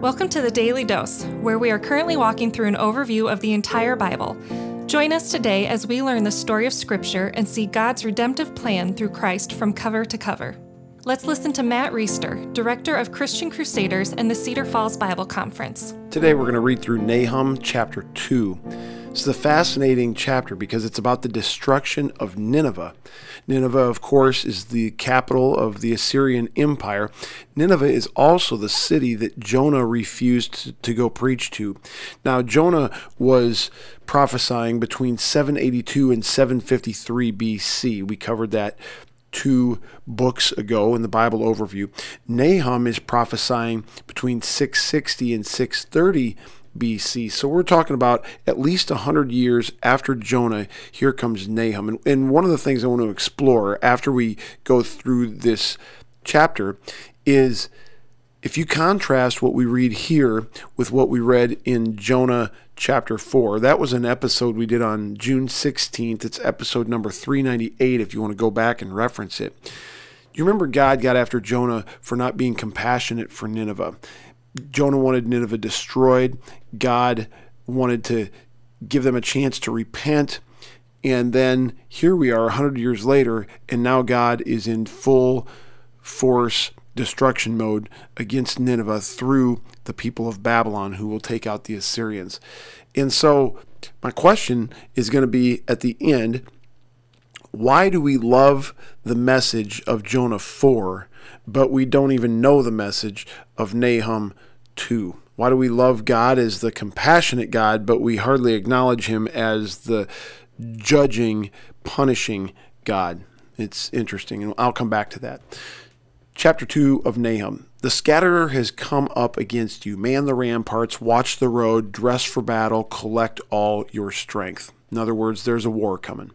Welcome to the Daily Dose, where we are currently walking through an overview of the entire Bible. Join us today as we learn the story of Scripture and see God's redemptive plan through Christ from cover to cover. Let's listen to Matt Reisetter, Director of Christian Crusaders and the Cedar Falls Bible Conference. Today we're going to read through Nahum chapter 2. It's a fascinating chapter because it's about the destruction of Nineveh. Nineveh, of course, is the capital of the Assyrian Empire. Nineveh is also the city that Jonah refused to go preach to. Now, Jonah was prophesying between 782 and 753 BC. We covered that 2 books ago in the Bible overview. Nahum is prophesying between 660 and 630 BC. So we're talking about at least 100 years after Jonah. Here comes Nahum. And one of the things I want to explore after we go through this chapter is if you contrast what we read here with what we read in Jonah chapter 4, that was an episode we did on June 16th. It's episode number 398 if you want to go back and reference it. You remember God got after Jonah for not being compassionate for Nineveh. Jonah wanted Nineveh destroyed. God wanted to give them a chance to repent. And then here we are 100 years later, and now God is in full force destruction mode against Nineveh through the people of Babylon who will take out the Assyrians. And so my question is going to be at the end, why do we love the message of Jonah 4, but we don't even know the message of Nahum 2? Why do we love God as the compassionate God, but we hardly acknowledge him as the judging, punishing God? It's interesting, and I'll come back to that. Chapter 2 of Nahum. The scatterer has come up against you. Man the ramparts, watch the road, dress for battle, collect all your strength. In other words, there's a war coming.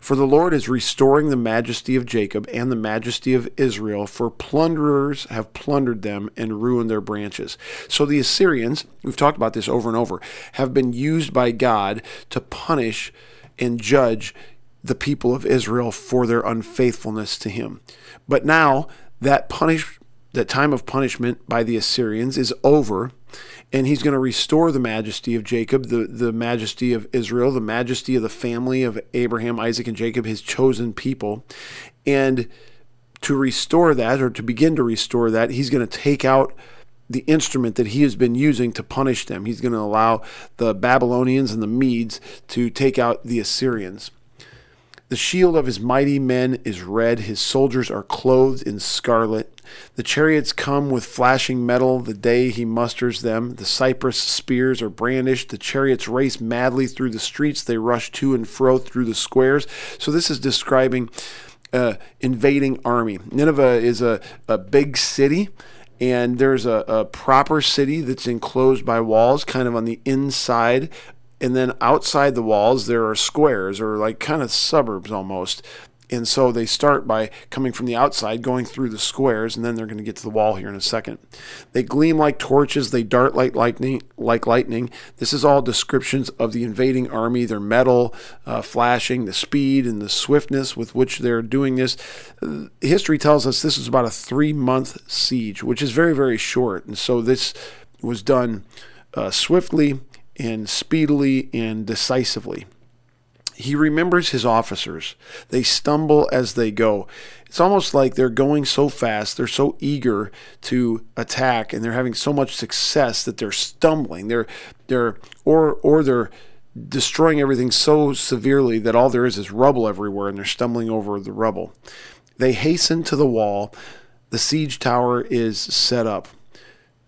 For the Lord is restoring the majesty of Jacob and the majesty of Israel, for plunderers have plundered them and ruined their branches. So the Assyrians, we've talked about this over and over, have been used by God to punish and judge the people of Israel for their unfaithfulness to him. But now that time of punishment by the Assyrians is over, and he's going to restore the majesty of Jacob, the majesty of Israel, the majesty of the family of Abraham, Isaac, and Jacob, his chosen people. And to restore that, or to begin to restore that, he's going to take out the instrument that he has been using to punish them. He's going to allow the Babylonians and the Medes to take out the Assyrians. The shield of his mighty men is red. His soldiers are clothed in scarlet. The chariots come with flashing metal the day he musters them. The cypress spears are brandished. The chariots race madly through the streets. They rush to and fro through the squares. So this is describing invading army. Nineveh is a big city, and there's a proper city that's enclosed by walls, kind of on the inside. And then outside the walls, there are squares, or like kind of suburbs almost. And so they start by coming from the outside, going through the squares, and then they're going to get to the wall here in a second. They gleam like torches. They dart like lightning. This is all descriptions of the invading army, their metal flashing, the speed and the swiftness with which they're doing this. History tells us this was about a 3-month siege, which is very, very short. And so this was done swiftly and speedily and decisively. He remembers his officers. They stumble as they go. It's almost like they're going so fast, they're so eager to attack, and they're having so much success that they're stumbling. They're destroying everything so severely that all there is rubble everywhere, and they're stumbling over the rubble. They hasten to the wall. The siege tower is set up.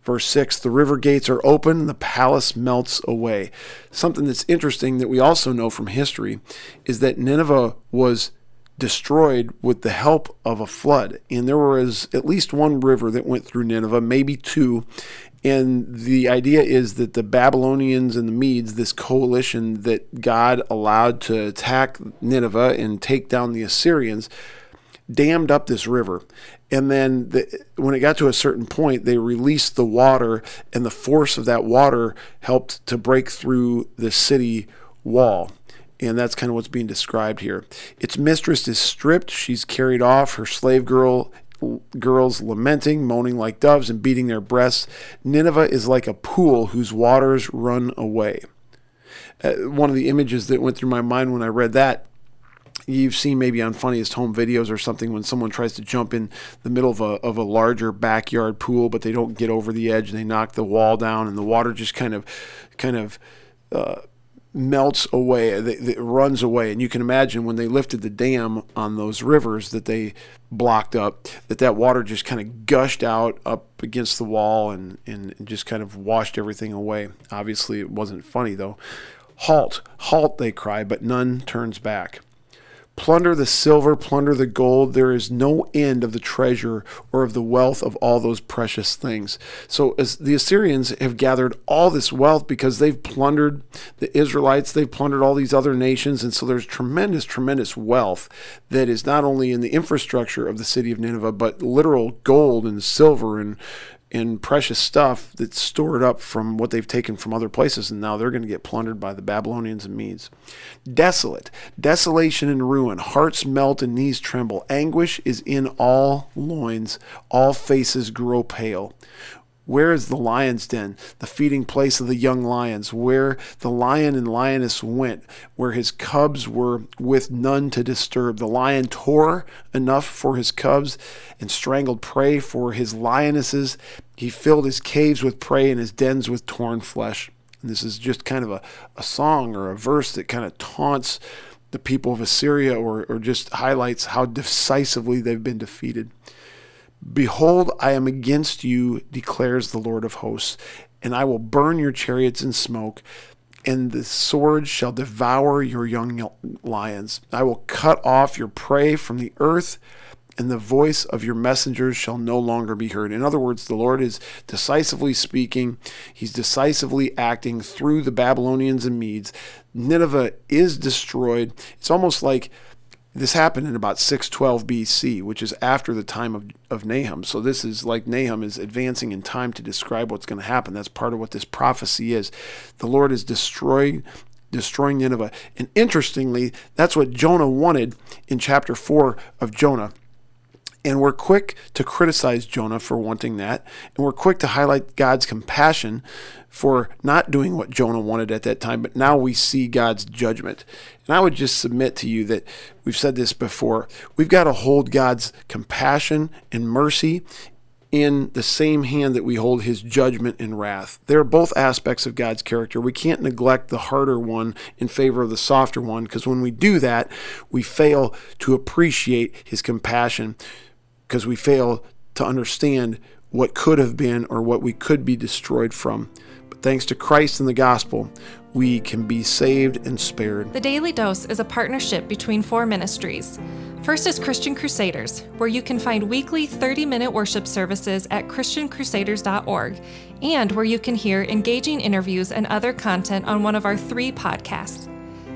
Verse 6, the river gates are open, the palace melts away. Something that's interesting that we also know from history is that Nineveh was destroyed with the help of a flood. And there was at least one river that went through Nineveh, maybe 2. And the idea is that the Babylonians and the Medes, this coalition that God allowed to attack Nineveh and take down the Assyrians, dammed up this river, and then when it got to a certain point, they released the water, and the force of that water helped to break through the city wall. And that's kind of what's being described here. Its mistress is stripped. She's carried off. Her slave girl girls lamenting, moaning like doves, and beating their breasts. Nineveh is like a pool whose waters run away. One of the images that went through my mind when I read that, you've seen maybe on funniest home videos or something when someone tries to jump in the middle of a larger backyard pool, but they don't get over the edge and they knock the wall down and the water just kind of melts away. It runs away. And you can imagine when they lifted the dam on those rivers that they blocked up, that water just kind of gushed out up against the wall and just kind of washed everything away. Obviously, it wasn't funny though. Halt, halt, they cry, but none turns back. Plunder the silver, plunder the gold. There is no end of the treasure or of the wealth of all those precious things. So as the Assyrians have gathered all this wealth because they've plundered the Israelites, they've plundered all these other nations. And so there's tremendous, tremendous wealth that is not only in the infrastructure of the city of Nineveh, but literal gold and silver and precious stuff that's stored up from what they've taken from other places, and now they're going to get plundered by the Babylonians and Medes. Desolate, desolation and ruin, hearts melt and knees tremble. Anguish is in all loins, all faces grow pale. Where is the lion's den, the feeding place of the young lions, where the lion and lioness went, where his cubs were with none to disturb? The lion tore enough for his cubs and strangled prey for his lionesses. He filled his caves with prey and his dens with torn flesh. And this is just kind of a song or a verse that kind of taunts the people of Assyria or just highlights how decisively they've been defeated. Behold, I am against you, declares the Lord of hosts, and I will burn your chariots in smoke, and the sword shall devour your young lions. I will cut off your prey from the earth, and the voice of your messengers shall no longer be heard. In other words, the Lord is decisively speaking. He's decisively acting through the Babylonians and Medes. Nineveh is destroyed. It's almost like this happened in about 612 BC, which is after the time of Nahum. So this is like Nahum is advancing in time to describe what's going to happen. That's part of what this prophecy is. The Lord is destroying Nineveh. And interestingly, that's what Jonah wanted in chapter 4 of Jonah. And we're quick to criticize Jonah for wanting that. And we're quick to highlight God's compassion for not doing what Jonah wanted at that time. But now we see God's judgment. And I would just submit to you that we've said this before. We've got to hold God's compassion and mercy in the same hand that we hold his judgment and wrath. They're both aspects of God's character. We can't neglect the harder one in favor of the softer one, because when we do that, we fail to appreciate his compassion, because we fail to understand what could have been or what we could be destroyed from. But thanks to Christ and the gospel, we can be saved and spared. The Daily Dose is a partnership between four ministries. First is Christian Crusaders, where you can find weekly 30-minute worship services at christiancrusaders.org, and where you can hear engaging interviews and other content on one of our three podcasts.